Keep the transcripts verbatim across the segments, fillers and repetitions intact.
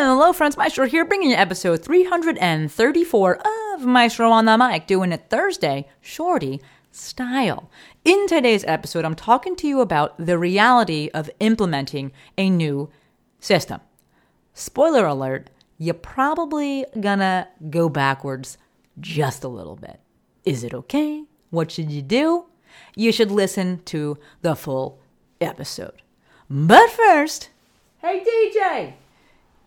Hello friends, Maestro here, bringing you episode three hundred thirty-four of Maestro on the Mic, doing it Thursday, shorty style. In today's episode, I'm talking to you about the reality of implementing a new system. Spoiler alert, you're probably gonna go backwards just a little bit. Is it okay? What should you do? You should listen to the full episode. But first, hey D J!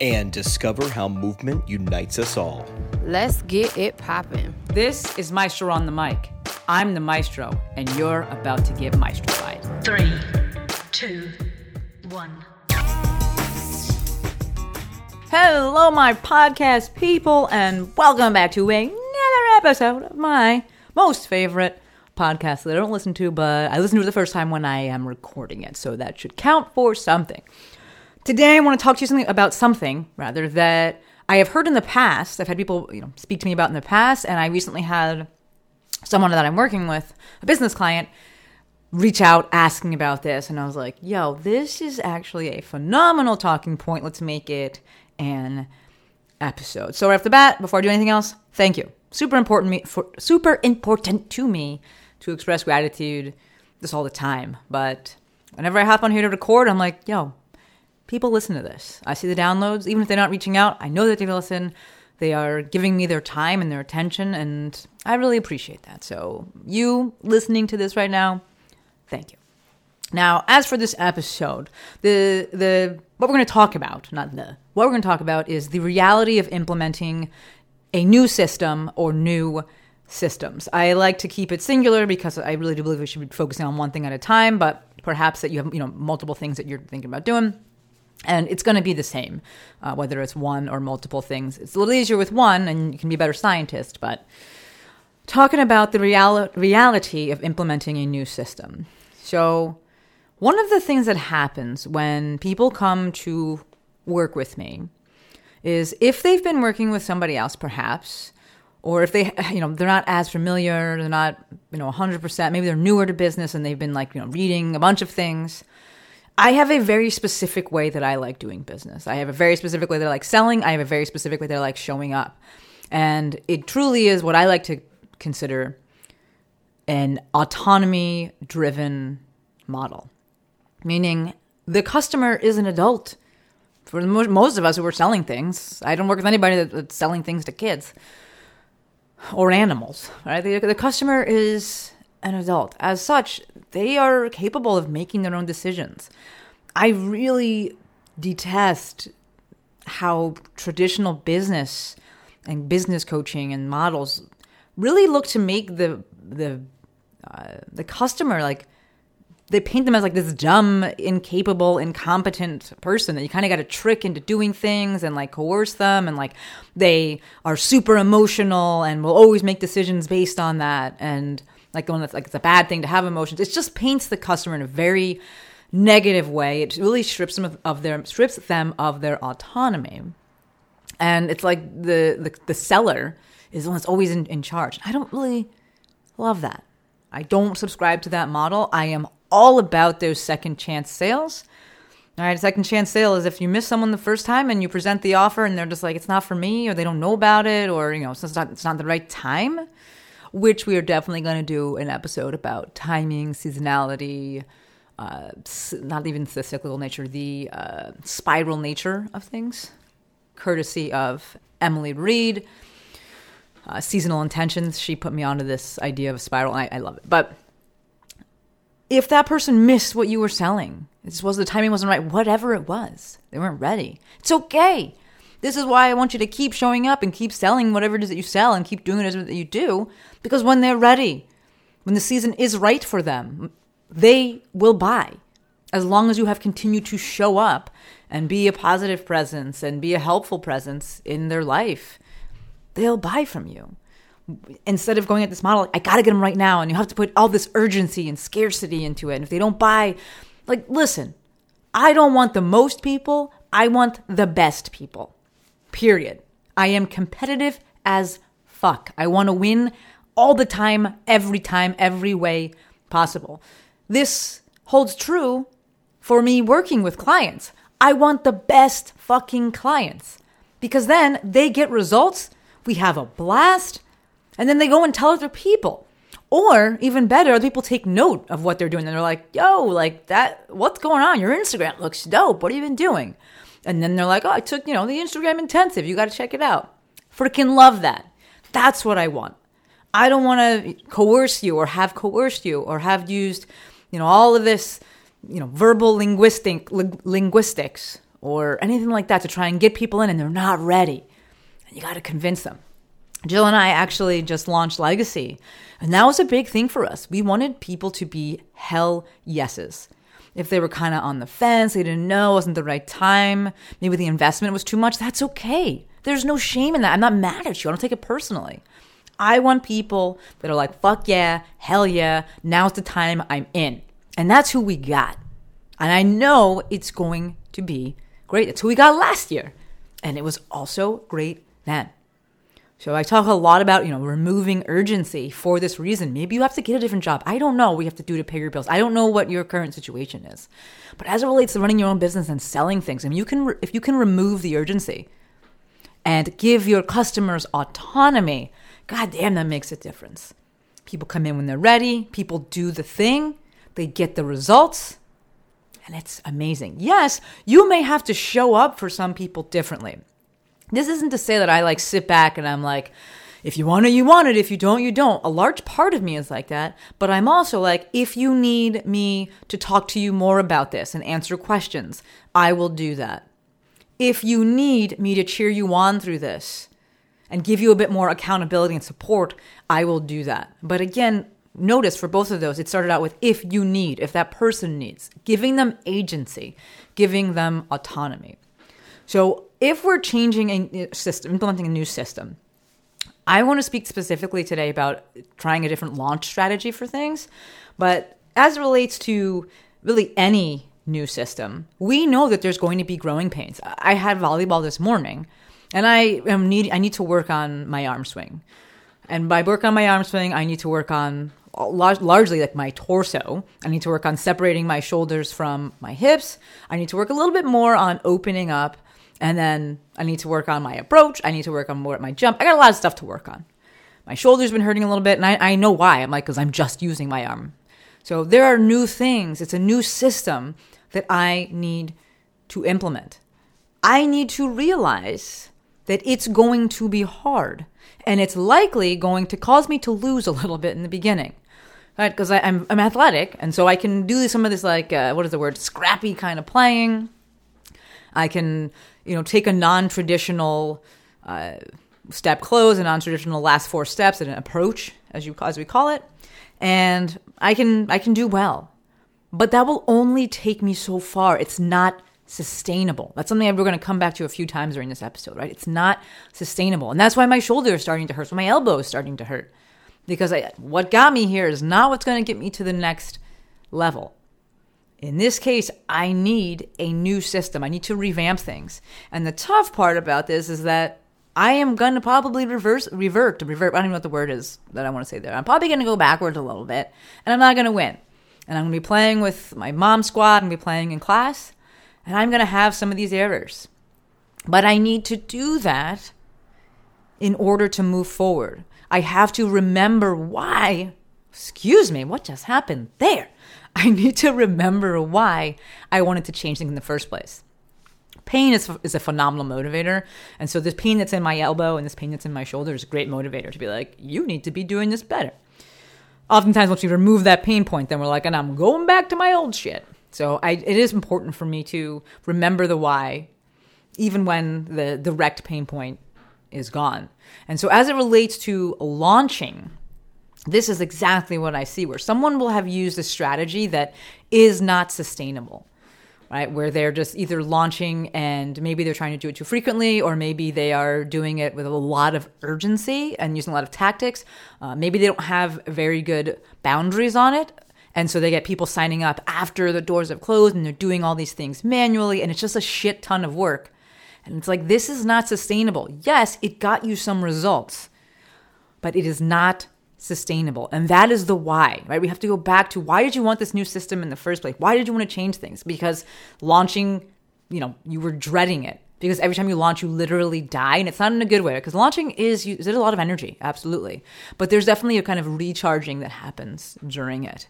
And discover how movement unites us all. Let's get it poppin'. This is Maestro on the Mic. I'm the Maestro, and you're about to get Maestrofied. Three, two, one. Hello, my podcast people, and welcome back to another episode of my most favorite podcast that I don't listen to, but I listen to it the first time when I am recording it, so that should count for something. Today, I want to talk to you something about something, rather, that I have heard in the past. I've had people, you know, speak to me about in the past, and I recently had someone that I'm working with, a business client, reach out asking about this, and I was like, yo, this is actually a phenomenal talking point. Let's make it an episode. So right off the bat, before I do anything else, thank you. Super important me, for, super important to me to express gratitude this all the time, but whenever I hop on here to record, I'm like, yo, people listen to this. I see the downloads. Even if they're not reaching out, I know that they listen. They are giving me their time and their attention, and I really appreciate that. So you listening to this right now, thank you. Now, as for this episode, the the what we're going to talk about, not the, what we're going to talk about is the reality of implementing a new system or new systems. I like to keep it singular because I really do believe we should be focusing on one thing at a time, but perhaps that you have, you know, multiple things that you're thinking about doing. And it's going to be the same, uh, whether it's one or multiple things. It's a little easier with one, and you can be a better scientist. But talking about the real- reality of implementing a new system. So one of the things that happens when people come to work with me is if they've been working with somebody else, perhaps, or if they, you know, they're not as familiar, they're not, you know, one hundred percent, maybe they're newer to business and they've been, like, you know, reading a bunch of things. I have a very specific way that I like doing business. I have a very specific way that I like selling. I have a very specific way that I like showing up. And it truly is what I like to consider an autonomy-driven model, meaning the customer is an adult. For the mo- most of us who are selling things, I don't work with anybody that, that's selling things to kids or animals, right? The, the customer is an adult. As such, they are capable of making their own decisions. I really detest how traditional business and business coaching and models really look to make the the uh, the customer, like, they paint them as like this dumb, incapable, incompetent person that you kind of got to trick into doing things and, like, coerce them. And, like, they are super emotional and will always make decisions based on that. And, like, the one that's like, it's a bad thing to have emotions. It just paints the customer in a very negative way. It really strips them of, of their strips them of their autonomy. And it's like the the, the seller is the one that's always in, in charge. I don't really love that. I don't subscribe to that model. I am all about those second chance sales. All right, a second chance sale is if you miss someone the first time and you present the offer and they're just like, it's not for me, or they don't know about it, or, you know, it's not it's not the right time. Which we are definitely going to do an episode about timing, seasonality, uh, not even the cyclical nature, the uh, spiral nature of things, courtesy of Emily Reed, uh, Seasonal Intentions. She put me onto this idea of a spiral, and I, I love it. But if that person missed what you were selling, this was the timing wasn't right, whatever it was, they weren't ready, it's okay. This is why I want you to keep showing up and keep selling whatever it is that you sell and keep doing it as that you do, because when they're ready, when the season is right for them, they will buy, as long as you have continued to show up and be a positive presence and be a helpful presence in their life. they'll buy from you. Instead of going at this model, I got to get them right now. And you have to put all this urgency and scarcity into it. And if they don't buy, like, listen, I don't want the most people. I want the best people, period. I am competitive as fuck. I want to win all the time, every time, every way possible. This holds true for me working with clients. I want the best fucking clients because then they get results. We have a blast. And then they go and tell other people. Or even better, other people take note of what they're doing. And they're like, yo, like that, what's going on? Your Instagram looks dope. What have you been doing? And then they're like, oh, I took, you know, the Instagram intensive. You got to check it out. Freaking love that. That's what I want. I don't want to coerce you or have coerced you or have used, you know, all of this, you know, verbal linguistic li- linguistics or anything like that to try and get people in and they're not ready. And you got to convince them. Jill and I actually just launched Legacy, and that was a big thing for us. We wanted people to be hell yeses. If they were kind of on the fence, they didn't know, it wasn't the right time, maybe the investment was too much, that's okay. There's no shame in that. I'm not mad at you. I don't take it personally. I want people that are like, fuck yeah, hell yeah, now's the time, I'm in. And that's who we got. And I know it's going to be great. That's who we got last year. And it was also great then. So I talk a lot about, you know, removing urgency for this reason. Maybe you have to get a different job. I don't know what you have to do to pay your bills. I don't know what your current situation is. But as it relates to running your own business and selling things, I mean, you can re- if you can remove the urgency and give your customers autonomy, God damn, that makes a difference. People come in when they're ready. People do the thing. They get the results. And it's amazing. Yes, you may have to show up for some people differently. This isn't to say that I like sit back and I'm like, if you want it, you want it. If you don't, you don't. A large part of me is like that. But I'm also like, if you need me to talk to you more about this and answer questions, I will do that. If you need me to cheer you on through this and give you a bit more accountability and support, I will do that. But again, notice for both of those, it started out with if you need, if that person needs, giving them agency, giving them autonomy. So if we're changing a system, implementing a new system, I want to speak specifically today about trying a different launch strategy for things. But as it relates to really any new system, we know that there's going to be growing pains. I had volleyball this morning, and I am need I need to work on my arm swing. And by work on my arm swing, I need to work on largely like my torso. I need to work on separating my shoulders from my hips. I need to work a little bit more on opening up. And then I need to work on my approach. I need to work on more at my jump. I got a lot of stuff to work on. My shoulder's been hurting a little bit. And I, I know why. I'm like, because I'm just using my arm. So there are new things. It's a new system that I need to implement. I need to realize that it's going to be hard. And it's likely going to cause me to lose a little bit in the beginning. Right? Because I'm, I'm athletic. And so I can do some of this like, uh, what is the word? Scrappy kind of playing. I can, you know, take a non-traditional uh, step close, a non-traditional last four steps, and an approach, as you as we call it, and I can I can do well, but that will only take me so far. It's not sustainable. That's something we're going to come back to a few times during this episode, right? It's not sustainable, and that's why my shoulder is starting to hurt, so my elbow is starting to hurt, because I, what got me here is not what's going to get me to the next level. In this case, I need a new system. I need to revamp things. And the tough part about this is that I am going to probably reverse, revert, revert. I don't even know what the word is that I want to say there. I'm probably going to go backwards a little bit, and I'm not going to win. And I'm going to be playing with my mom squad and be playing in class, and I'm going to have some of these errors. But I need to do that in order to move forward. I have to remember why. Excuse me, what just happened there? I need to remember why I wanted to change things in the first place. Pain is, is a phenomenal motivator. And so this pain that's in my elbow and this pain that's in my shoulder is a great motivator to be like, you need to be doing this better. Oftentimes, once we remove that pain point, then we're like, and I'm going back to my old shit. So I, it is important for me to remember the why, even when the direct pain point is gone. And so as it relates to launching, this is exactly what I see, where someone will have used a strategy that is not sustainable. right? Where they're just either launching and maybe they're trying to do it too frequently, or maybe they are doing it with a lot of urgency and using a lot of tactics. Uh, maybe they don't have very good boundaries on it. And so they get people signing up after the doors have closed and they're doing all these things manually. And it's just a shit ton of work. And it's like, this is not sustainable. Yes, it got you some results, but it is not sustainable. And that is the why, right? We have to go back to, why did you want this new system in the first place? Why did you want to change things? Because launching, you know, you were dreading it. Because every time you launch, you literally die. And it's not in a good way, because launching is, is it a lot of energy? Absolutely. But there's definitely a kind of recharging that happens during it.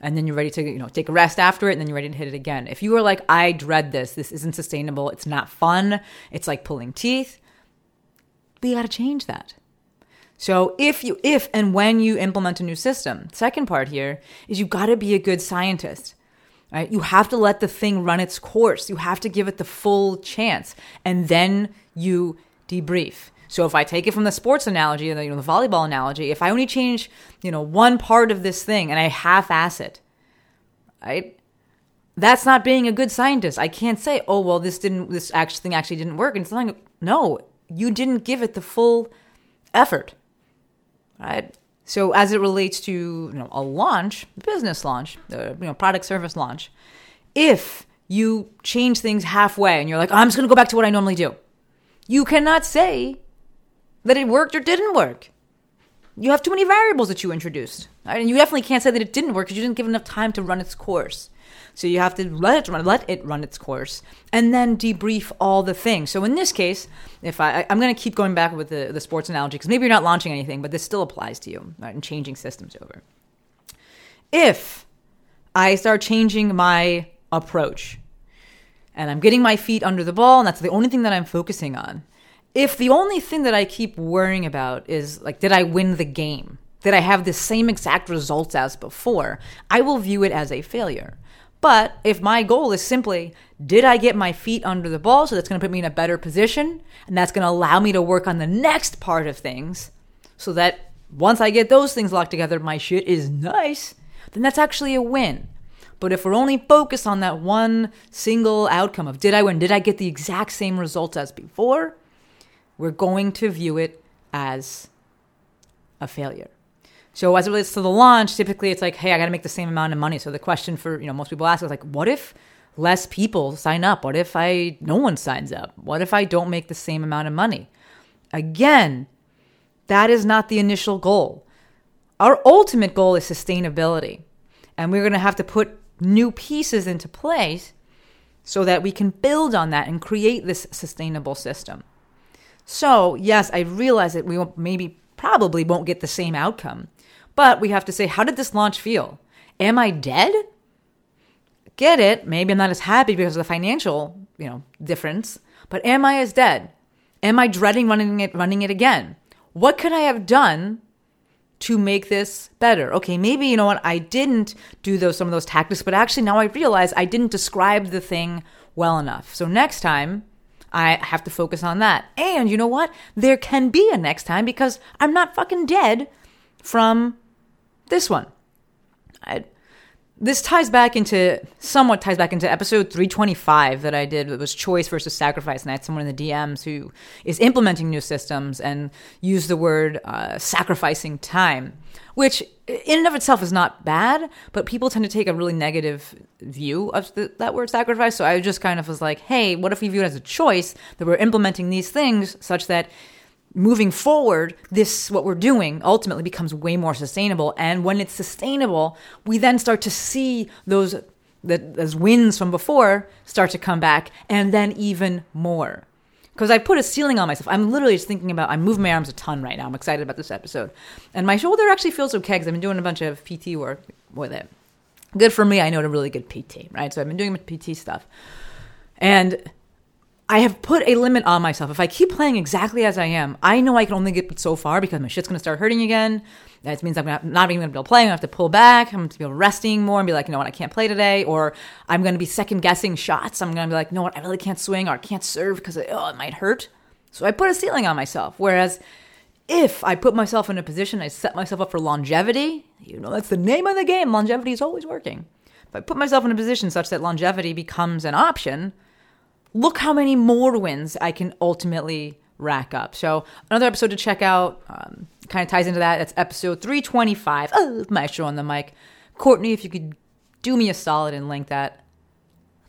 And then you're ready to, you know, take a rest after it, and then you're ready to hit it again. If you are like, I dread this, this isn't sustainable, it's not fun, it's like pulling teeth, but you got to change that. So if you, if and when you implement a new system, second part here is you got to be a good scientist, right? You have to let the thing run its course. You have to give it the full chance, and then you debrief. So if I take it from the sports analogy and the, you know, the volleyball analogy, if I only change, you know, one part of this thing and I half-ass it, right? That's not being a good scientist. I can't say, oh, well, this didn't, this actually thing actually didn't work. And it's like, no, you didn't give it the full effort, right? So as it relates to, you know, a launch, business launch, uh, you know, product service launch, if you change things halfway and you're like, oh, I'm just going to go back to what I normally do, you cannot say that it worked or didn't work. You have too many variables that you introduced. Right? And you definitely can't say that it didn't work because you didn't give enough time to run its course. So you have to let it run, let it run its course, and then debrief all the things. So in this case, if I, I I'm going to keep going back with the, the sports analogy, because maybe you're not launching anything, but this still applies to you, right, and changing systems over. If I start changing my approach and I'm getting my feet under the ball, and that's the only thing that I'm focusing on, if the only thing that I keep worrying about is, like, did I win the game? Did I have the same exact results as before? I will view it as a failure. But if my goal is simply, did I get my feet under the ball? So that's going to put me in a better position, and that's going to allow me to work on the next part of things, so that once I get those things locked together, my shit is nice, then that's actually a win. But if we're only focused on that one single outcome of, did I win? Did I get the exact same results as before? We're going to view it as a failure. So as it relates to the launch, typically it's like, hey, I got to make the same amount of money. So the question for, you know, most people ask is like, what if less people sign up? What if I no one signs up? What if I don't make the same amount of money? Again, that is not the initial goal. Our ultimate goal is sustainability. And we're going to have to put new pieces into place so that we can build on that and create this sustainable system. So yes, I realize that we won't, maybe probably won't get the same outcome, but we have to say, how did this launch feel? Am I dead? Get it. Maybe I'm not as happy because of the financial, you know, difference, but am I as dead? Am I dreading running it, running it again? What could I have done to make this better? Okay, maybe, you know what? I didn't do those, some of those tactics, but actually now I realize I didn't describe the thing well enough. So next time, I have to focus on that. And you know what? There can be a next time, because I'm not fucking dead from this one. I, this ties back into, somewhat ties back into episode three twenty-five that I did. It was choice versus sacrifice. And I had someone in the D Ms who is implementing new systems and used the word uh, sacrificing time, which in and of itself is not bad, but people tend to take a really negative view of the, that word sacrifice. So I just kind of was like, hey, what if we view it as a choice that we're implementing these things such that moving forward, this, what we're doing ultimately becomes way more sustainable. And when it's sustainable, we then start to see those, that, those wins from before start to come back, and then even more. Because I put a ceiling on myself. I'm literally just thinking about, I'm moving my arms a ton right now. I'm excited about this episode. And my shoulder actually feels okay because I've been doing a bunch of P T work with it. Good for me. I know a really good P T, right? So I've been doing P T stuff. And I have put a limit on myself. If I keep playing exactly as I am, I know I can only get so far, because my shit's going to start hurting again. That means I'm not even going to be able to play. I'm going to have to pull back. I'm going to be resting more and be like, you know what, I can't play today. Or I'm going to be second-guessing shots. I'm going to be like, you know what, I really can't swing, or I can't serve because it, oh, it might hurt. So I put a ceiling on myself. Whereas if I put myself in a position, I set myself up for longevity, you know, that's the name of the game. Longevity is always working. if I put myself in a position such that longevity becomes an option, look how many more wins I can ultimately rack up. So another episode to check out, um, kind of ties into that. That's episode three twenty-five of Maestro on the Mic. Courtney, if you could do me a solid and link that,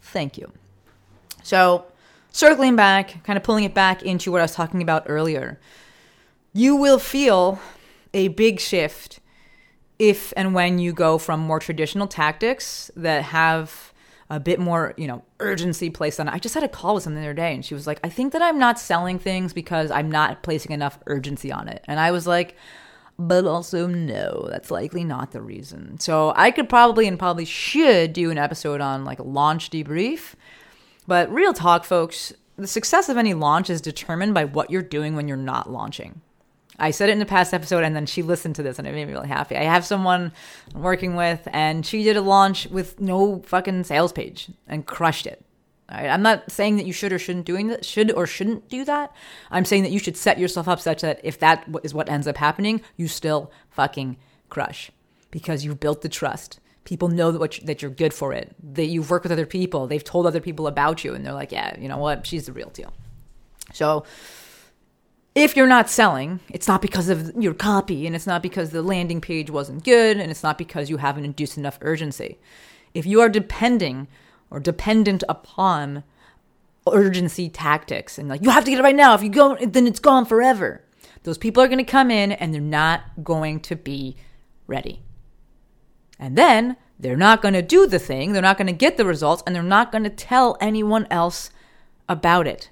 thank you. So circling back, kind of pulling it back into what I was talking about earlier, you will feel a big shift if and when you go from more traditional tactics that have a bit more, you know, urgency placed on it. I just had a call with someone the other day, and she was like, I think that I'm not selling things because I'm not placing enough urgency on it. And I was like, but also no, that's likely not the reason. So I could probably and probably should do an episode on like a launch debrief. But real talk, folks, the success of any launch is determined by what you're doing when you're not launching. I said it in the past episode, and then she listened to this, and it made me really happy. I have someone I'm working with, and she did a launch with no fucking sales page and crushed it. All right? I'm not saying that you should or shouldn't doing that, should or shouldn't do that. I'm saying that you should set yourself up such that if that is what ends up happening, you still fucking crush because you've built the trust. People know that, what you, that you're good for it, that you've worked with other people. They've told other people about you, and they're like, yeah, you know what? She's the real deal. So if you're not selling, it's not because of your copy, and it's not because the landing page wasn't good, and it's not because you haven't induced enough urgency. If you are depending or dependent upon urgency tactics and like, you have to get it right now. If you go, then it's gone forever. Those people are going to come in and they're not going to be ready. And then they're not going to do the thing. They're not going to get the results, and they're not going to tell anyone else about it.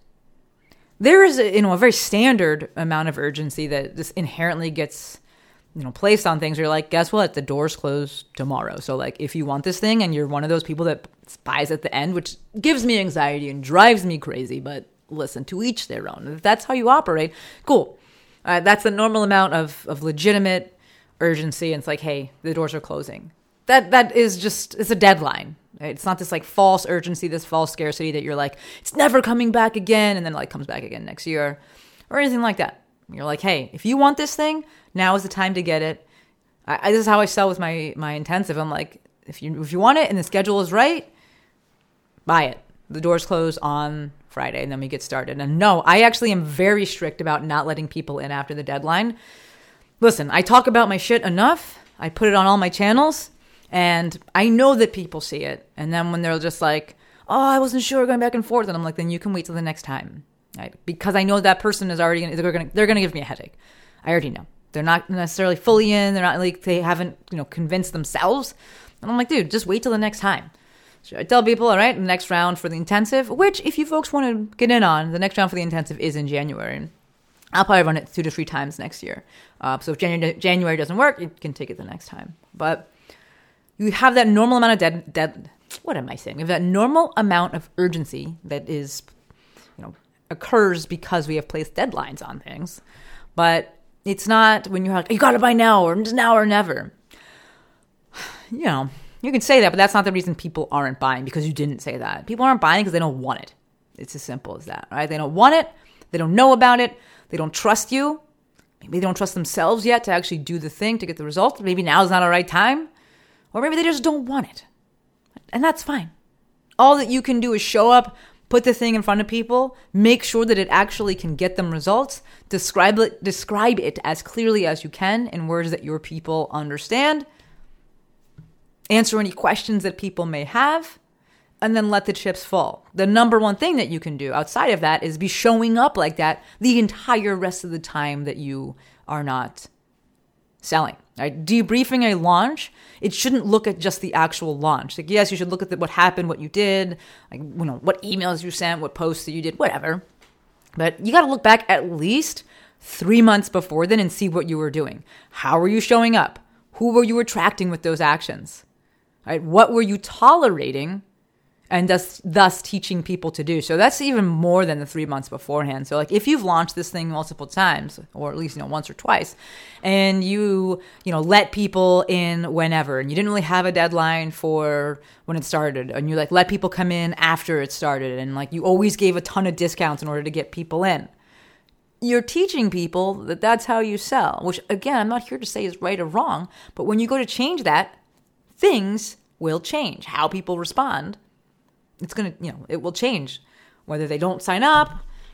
There is, you know, a very standard amount of urgency that just inherently gets, you know, placed on things. You're like, guess what? The doors close tomorrow. So, like, if you want this thing and you're one of those people that buys at the end, which gives me anxiety and drives me crazy, but listen, to each their own. If that's how you operate, cool. Uh, that's the normal amount of, of legitimate urgency. And it's like, hey, the doors are closing. That That is just, it's a deadline. It's not this like false urgency, this false scarcity that you're like, it's never coming back again. And then it like comes back again next year or anything like that. You're like, hey, if you want this thing, now is the time to get it. I, I, this is how I sell with my, my intensive. I'm like, if you, if you want it and the schedule is right, buy it. The doors close on Friday and then we get started. And no, I actually am very strict about not letting people in after the deadline. Listen, I talk about my shit enough. I put it on all my channels. And I know that people see it. And then when they're just like, oh, I wasn't sure, going back and forth. And I'm like, then you can wait till the next time. Right? Because I know that person is already, gonna, they're going to they're gonna give me a headache. I already know. They're not necessarily fully in. They're not like, they haven't, you know, convinced themselves. And I'm like, dude, just wait till the next time. So I tell people, all right, the next round for the intensive, which if you folks want to get in on, the next round for the intensive is in January. I'll probably run it two to three times next year. Uh, so if January, January doesn't work, you can take it the next time. But you have that normal amount of dead, dead, what am I saying? You have that normal amount of urgency that is, you know, occurs because we have placed deadlines on things. But it's not when you're like, you got to buy now or now or never. You know, you can say that, but that's not the reason people aren't buying, because you didn't say that. People aren't buying because they don't want it. It's as simple as that, right? They don't want it. They don't know about it. They don't trust you. Maybe they don't trust themselves yet to actually do the thing to get the results. Maybe now is not the right time. Or maybe they just don't want it. And that's fine. All that you can do is show up, put the thing in front of people, make sure that it actually can get them results, describe it, describe it as clearly as you can in words that your people understand, answer any questions that people may have, and then let the chips fall. The number one thing that you can do outside of that is be showing up like that the entire rest of the time that you are not selling. Right? Debriefing a launch, it shouldn't look at just the actual launch. Like, yes, you should look at the, what happened, what you did, like, you know, what emails you sent, what posts that you did, whatever. But you got to look back at least three months before then and see what you were doing. How were you showing up? Who were you attracting with those actions? Right? What were you tolerating and thus, thus teaching people to do? So that's even more than the three months beforehand. So like if you've launched this thing multiple times, or at least, you know, once or twice, and you, you know, let people in whenever, and you didn't really have a deadline for when it started, and you like let people come in after it started, and like you always gave a ton of discounts in order to get people in, you're teaching people that that's how you sell, which again, I'm not here to say is right or wrong, but when you go to change that, things will change. How people respond, it's going to, you know, it will change. Whether they don't sign up,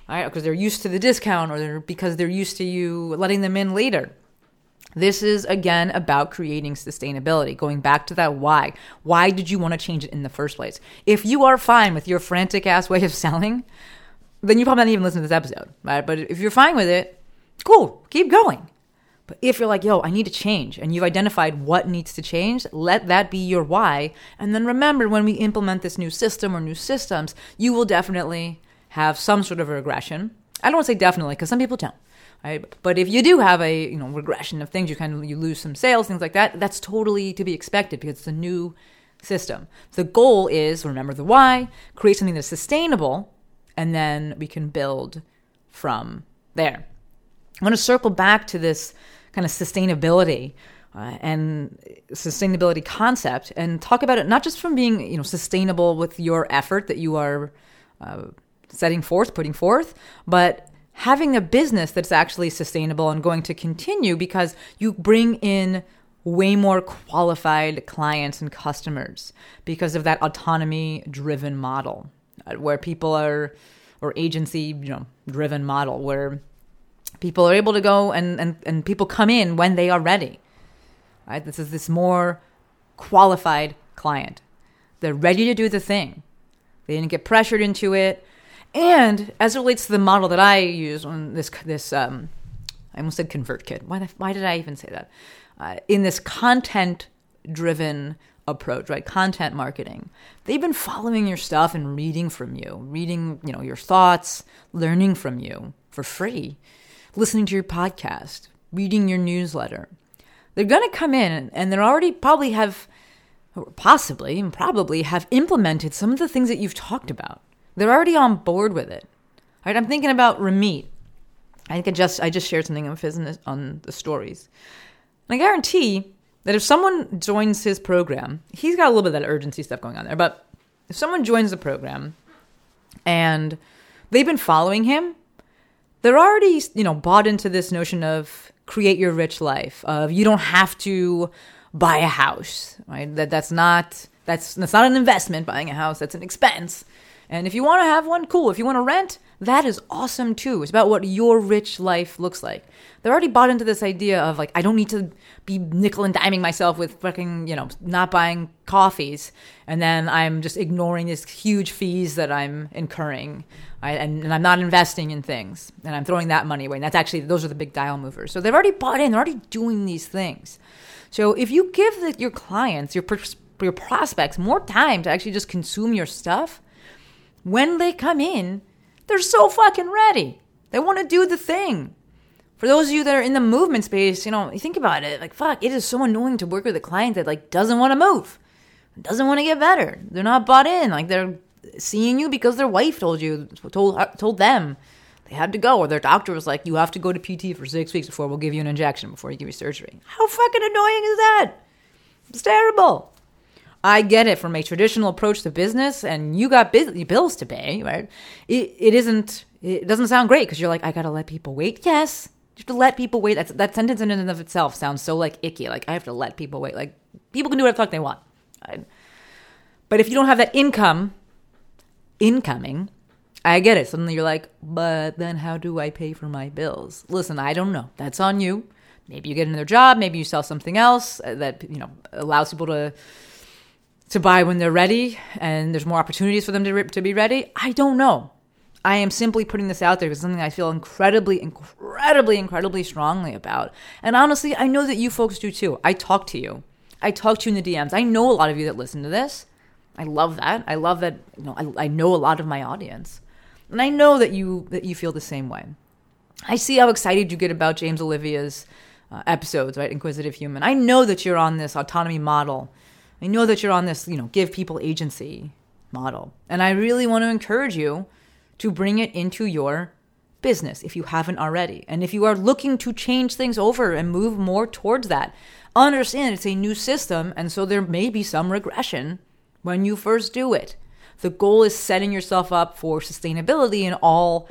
all right, because they're used to the discount, or they're, because they're used to you letting them in later. This is, again, about creating sustainability, going back to that why. Why did you want to change it in the first place? If you are fine with your frantic-ass way of selling, then you probably didn't even listen to this episode, right? But if you're fine with it, cool, keep going. But if you're like, yo, I need to change, and you've identified what needs to change, let that be your why. And then remember, when we implement this new system or new systems, you will definitely have some sort of a regression. I don't want to say definitely, because some people don't. Right? But if you do have a, you know, regression of things, you kind of, you lose some sales, things like that, that's totally to be expected because it's a new system. The goal is, remember the why, create something that's sustainable, and then we can build from there. I want to circle back to this kind of sustainability uh, and sustainability concept, and talk about it not just from being, you know, sustainable with your effort that you are uh, setting forth, putting forth, but having a business that's actually sustainable and going to continue because you bring in way more qualified clients and customers because of that autonomy-driven model, where people are, or agency, you know, driven model, where people are able to go and, and, and people come in when they are ready. Right? This is this more qualified client. They're ready to do the thing. They didn't get pressured into it. And as it relates to the model that I use on this, this um, I almost said ConvertKit. Why, the, why did I even say that? Uh, in this content-driven approach, right? Content marketing. They've been following your stuff and reading from you, reading, you know, your thoughts, learning from you for free, listening to your podcast, reading your newsletter. They're going to come in and they're already probably have, possibly and probably have implemented some of the things that you've talked about. They're already on board with it. All right, I'm thinking about Ramit. I think I just I just shared something of his on the stories. And I guarantee that if someone joins his program, he's got a little bit of that urgency stuff going on there, but if someone joins the program and they've been following him, they're already, you know, bought into this notion of create your rich life, of you don't have to buy a house, right? That that's not that's that's not an investment, buying a house, that's an expense. And if you want to have one, cool. If you want to rent, that is awesome too. It's about what your rich life looks like. They're already bought into this idea of like, I don't need to be nickel and diming myself with fucking, you know, not buying coffees. And then I'm just ignoring these huge fees that I'm incurring. Right? And, and I'm not investing in things. And I'm throwing that money away. And that's actually, those are the big dial movers. So they've already bought in. They're already doing these things. So if you give the, your clients, your, your prospects more time to actually just consume your stuff, when they come in, they're so fucking ready. They want to do the thing. For those of you that are in the movement space, you know, you think about it, like, fuck, it is so annoying to work with a client that, like, doesn't want to move, doesn't want to get better. They're not bought in. Like, they're seeing you because their wife told you, told told them they had to go, or their doctor was like, you have to go to P T for six weeks before we'll give you an injection, before you give you surgery. How fucking annoying is that? It's terrible. I get it from a traditional approach to business, and you got busy, bills to pay, right? It, it isn't, it doesn't sound great because you're like, I got to let people wait. Yes, you have to let people wait. That's, that sentence in and of itself sounds so like icky. Like, I have to let people wait. Like, people can do whatever the fuck they want. Right? But if you don't have that income, incoming, I get it. Suddenly you're like, but then how do I pay for my bills? Listen, I don't know. That's on you. Maybe you get another job. Maybe you sell something else that, you know, allows people to, to buy when they're ready, and there's more opportunities for them to, to be ready. I don't know. I am simply putting this out there because it's something I feel incredibly, incredibly, incredibly strongly about. And honestly, I know that you folks do too. I talk to you. I talk to you in the D Ms. I know a lot of you that listen to this. I love that. I love that. You know, I, I know a lot of my audience. And I know that you that you feel the same way. I see how excited you get about James Olivia's uh, episodes, right? Inquisitive Human. I know that you're on this autonomy model. I know that you're on this, you know, give people agency model. And I really want to encourage you to bring it into your business if you haven't already. And if you are looking to change things over and move more towards that, understand it's a new system. And so there may be some regression when you first do it. The goal is setting yourself up for sustainability in all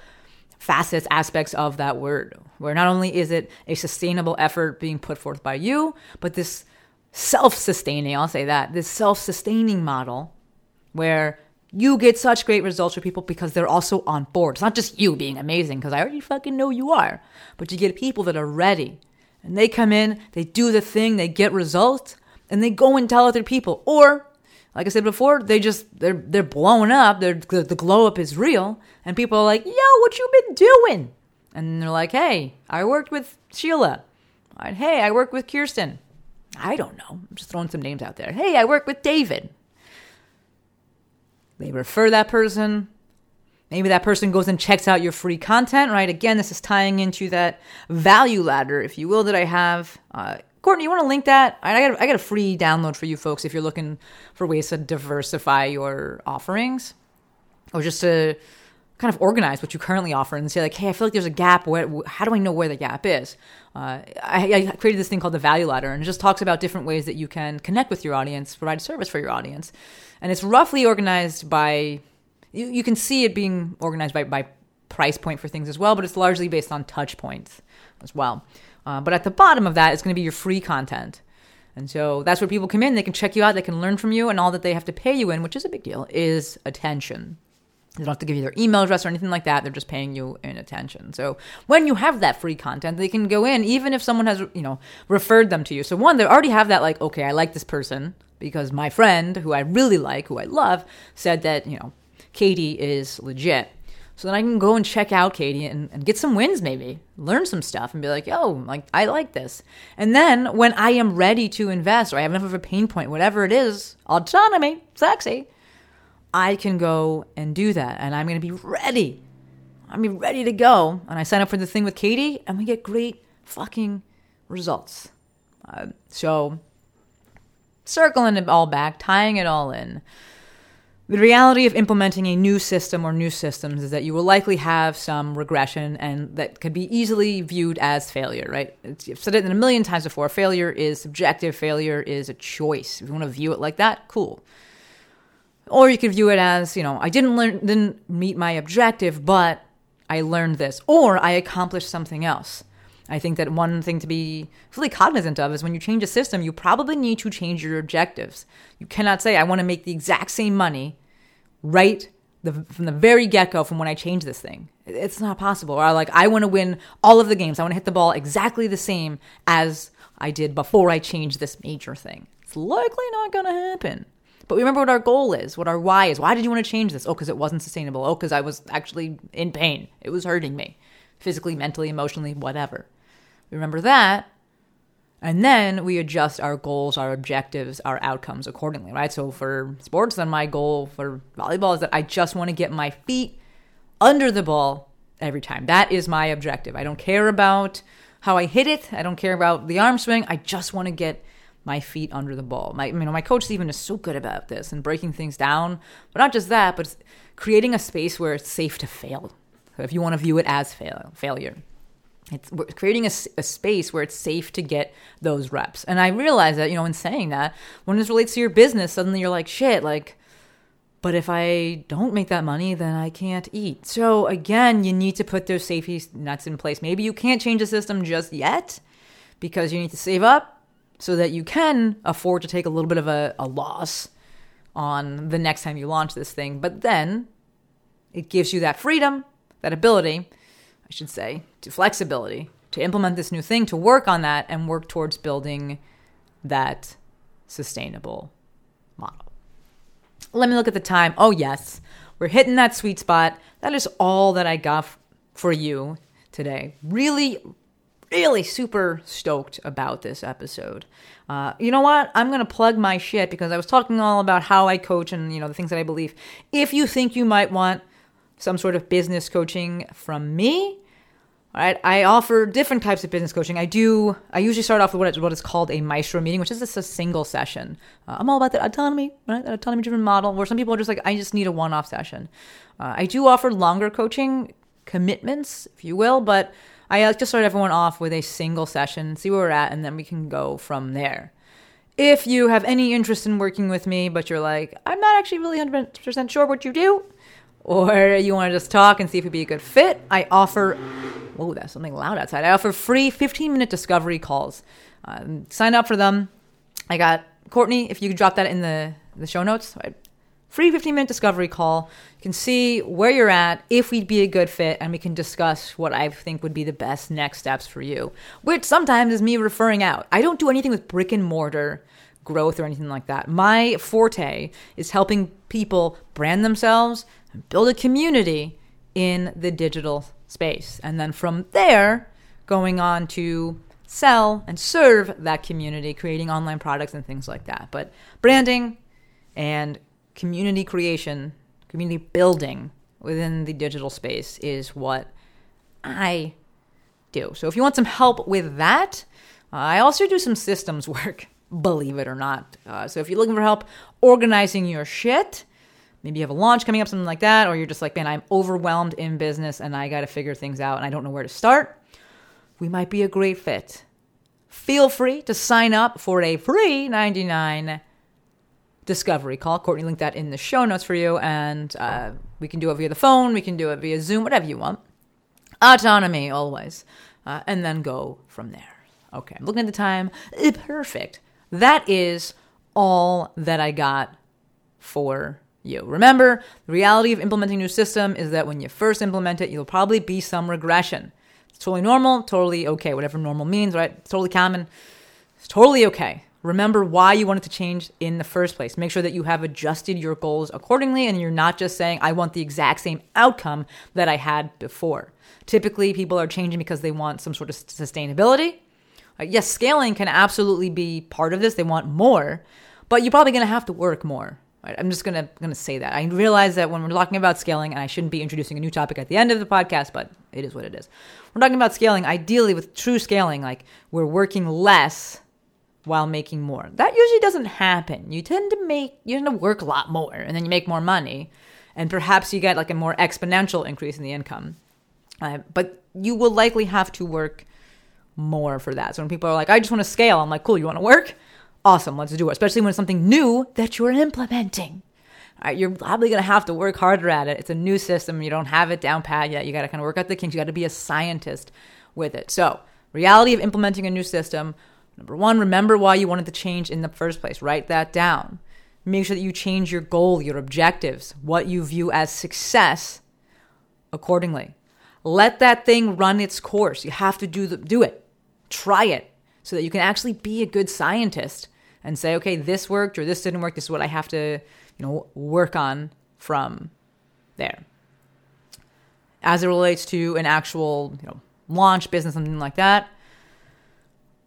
facets, aspects of that word, where not only is it a sustainable effort being put forth by you, but this self-sustaining, I'll say that, this self-sustaining model where you get such great results for people because they're also on board. It's not just you being amazing, because I already fucking know you are, but you get people that are ready and they come in, they do the thing, they get results, and they go and tell other people. Or, like I said before, they just, they're they're blown up. They're, the, the glow up is real. And people are like, yo, what you been doing? And they're like, hey, I worked with Sheila. Or, hey, I worked with Kirsten. I don't know. I'm just throwing some names out there. Hey, I worked with David. They refer that person. Maybe that person goes and checks out your free content, right? Again, this is tying into that value ladder, if you will, that I have. Uh, Courtney, you want to link that? I got, I got a free download for you folks if you're looking for ways to diversify your offerings, or just to kind of organize what you currently offer and say like, hey, I feel like there's a gap. Where, how do I know where the gap is? Uh, I, I created this thing called the value ladder, and it just talks about different ways that you can connect with your audience, provide service for your audience. And it's roughly organized by, you, you can see it being organized by, by price point for things as well, but it's largely based on touch points as well. Uh, but at the bottom of that is going to be your free content. And so that's where people come in. They can check you out. They can learn from you. And all that they have to pay you in, which is a big deal, is attention. They don't have to give you their email address or anything like that. They're just paying you in attention. So when you have that free content, they can go in, even if someone has, you know, referred them to you. So one, they already have that, like, okay, I like this person because my friend who I really like, who I love, said that, you know, Katie is legit. So then I can go and check out Katie and, and get some wins maybe, learn some stuff and be like, yo, like I like this. And then when I am ready to invest or I have enough of a pain point, whatever it is, autonomy, sexy, I can go and do that. And I'm going to be ready. I'm gonna be ready to go. And I sign up for the thing with Katie and we get great fucking results. Uh, so circling it all back, tying it all in. The reality of implementing a new system or new systems is that you will likely have some regression, and that could be easily viewed as failure, right? It's, I've said it a million times before. Failure is subjective. Failure is a choice. If you want to view it like that, cool. Or you could view it as, you know, I didn't learn, didn't meet my objective, but I learned this, or I accomplished something else. I think that one thing to be fully cognizant of is when you change a system, you probably need to change your objectives. You cannot say, I want to make the exact same money right the, from the very get-go from when I change this thing. It's not possible. Or like, I want to win all of the games. I want to hit the ball exactly the same as I did before I changed this major thing. It's likely not going to happen. But remember what our goal is, what our why is. Why did you want to change this? Oh, because it wasn't sustainable. Oh, because I was actually in pain. It was hurting me physically, mentally, emotionally, whatever. We remember that. And then we adjust our goals, our objectives, our outcomes accordingly, right? So for sports, then my goal for volleyball is that I just want to get my feet under the ball every time. That is my objective. I don't care about how I hit it. I don't care about the arm swing. I just want to get my feet under the ball. My, you know, my coach Stephen is so good about this and breaking things down. But not just that, but creating a space where it's safe to fail. So if you want to view it as fail, failure. It's we're creating a, a space where it's safe to get those reps. And I realize that, you know, in saying that, when this relates to your business, suddenly you're like, shit, like, but if I don't make that money, then I can't eat. So again, you need to put those safety nets in place. Maybe you can't change the system just yet because you need to save up so that you can afford to take a little bit of a, a loss on the next time you launch this thing. But then it gives you that freedom, that ability, I should say, to flexibility, to implement this new thing, to work on that and work towards building that sustainable model. Let me look at the time. Oh, yes, we're hitting that sweet spot. That is all that I got f- for you today. Really, really super stoked about this episode. Uh, you know what? I'm going to plug my shit because I was talking all about how I coach and, you know, the things that I believe. If you think you might want some sort of business coaching from me, all right, I offer different types of business coaching. I do. I usually start off with what, it, what is called a Maestro meeting, which is just a single session. Uh, I'm all about that autonomy, right? That autonomy-driven model, where some people are just like, I just need a one-off session. Uh, I do offer longer coaching commitments, if you will, but I like to start everyone off with a single session, see where we're at, and then we can go from there. If you have any interest in working with me, but you're like, I'm not actually really one hundred percent sure what you do, or you want to just talk and see if it'd be a good fit, I offer, whoa, that's something loud outside. I offer free fifteen-minute discovery calls. Uh, sign up for them. I got Courtney, if you could drop that in the, the show notes. Free fifteen-minute discovery call. You can see where you're at, if we'd be a good fit, and we can discuss what I think would be the best next steps for you, which sometimes is me referring out. I don't do anything with brick-and-mortar growth or anything like that. My forte is helping people brand themselves and build a community in the digital space. And then from there, going on to sell and serve that community, creating online products and things like that. But branding and community creation, community building within the digital space is what I do. So if you want some help with that, I also do some systems work, believe it or not. Uh, so if you're looking for help organizing your shit, maybe you have a launch coming up, something like that, or you're just like, man, I'm overwhelmed in business and I got to figure things out and I don't know where to start, we might be a great fit. Feel free to sign up for a free ninety-nine discovery call. Courtney linked that in the show notes for you, and uh, we can do it via the phone, we can do it via Zoom, whatever you want. Autonomy, always. Uh, and then go from there. Okay, I'm looking at the time. Perfect. That is all that I got for you. Remember, the reality of implementing a new system is that when you first implement it, you'll probably be some regression. It's totally normal, totally okay, whatever normal means, right? It's totally common. It's totally okay. Remember why you wanted to change in the first place. Make sure that you have adjusted your goals accordingly and you're not just saying, I want the exact same outcome that I had before. Typically, people are changing because they want some sort of sustainability. Uh, yes, scaling can absolutely be part of this. They want more, but you're probably going to have to work more. Right? I'm just going to going to say that. I realize that when we're talking about scaling, and I shouldn't be introducing a new topic at the end of the podcast, but it is what it is. We're talking about scaling. Ideally, with true scaling, like we're working less while making more. That usually doesn't happen. You tend to make, you tend to work a lot more, and then you make more money, and perhaps you get like a more exponential increase in the income. Uh, but you will likely have to work more for that. So when people are like, I just want to scale, I'm like, cool, you want to work? Awesome, let's do it. Especially when it's something new that you're implementing. All right, you're probably going to have to work harder at it. It's a new system. You don't have it down pat yet. You got to kind of work out the kinks. You got to be a scientist with it. So reality of implementing a new system. Number one, remember why you wanted to change in the first place. Write that down. Make sure that you change your goal, your objectives, what you view as success accordingly. Let that thing run its course. You have to do the, do it. Try it so that you can actually be a good scientist and say, okay, this worked or this didn't work. This is what I have to, you know, work on from there. As it relates to an actual, you know, launch business, something like that,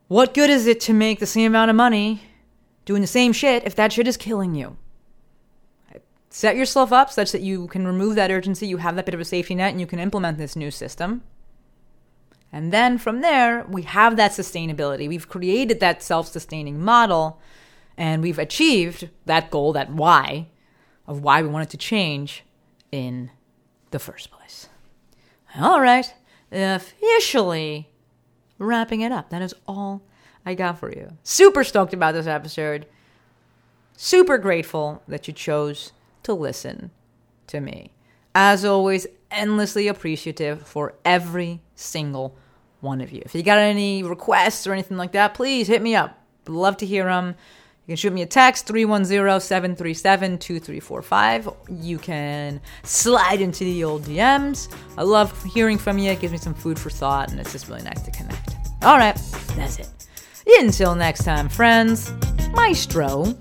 what good is it to make the same amount of money doing the same shit if that shit is killing you? Set yourself up such that you can remove that urgency, you have that bit of a safety net, and you can implement this new system. And then from there, we have that sustainability. We've created that self-sustaining model, and we've achieved that goal, that why, of why we wanted to change in the first place. All right, officially wrapping it up. That is all I got for you. Super stoked about this episode. Super grateful that you chose to listen to me. As always, endlessly appreciative for every single one of you. If you got any requests or anything like that, please hit me up. I'd love to hear them. You can shoot me a text, three one zero, seven three seven, two three four five. You can slide into the old D Ms. I love hearing from you. It gives me some food for thought, and it's just really nice to connect. All right, that's it. Until next time, friends, Maestro.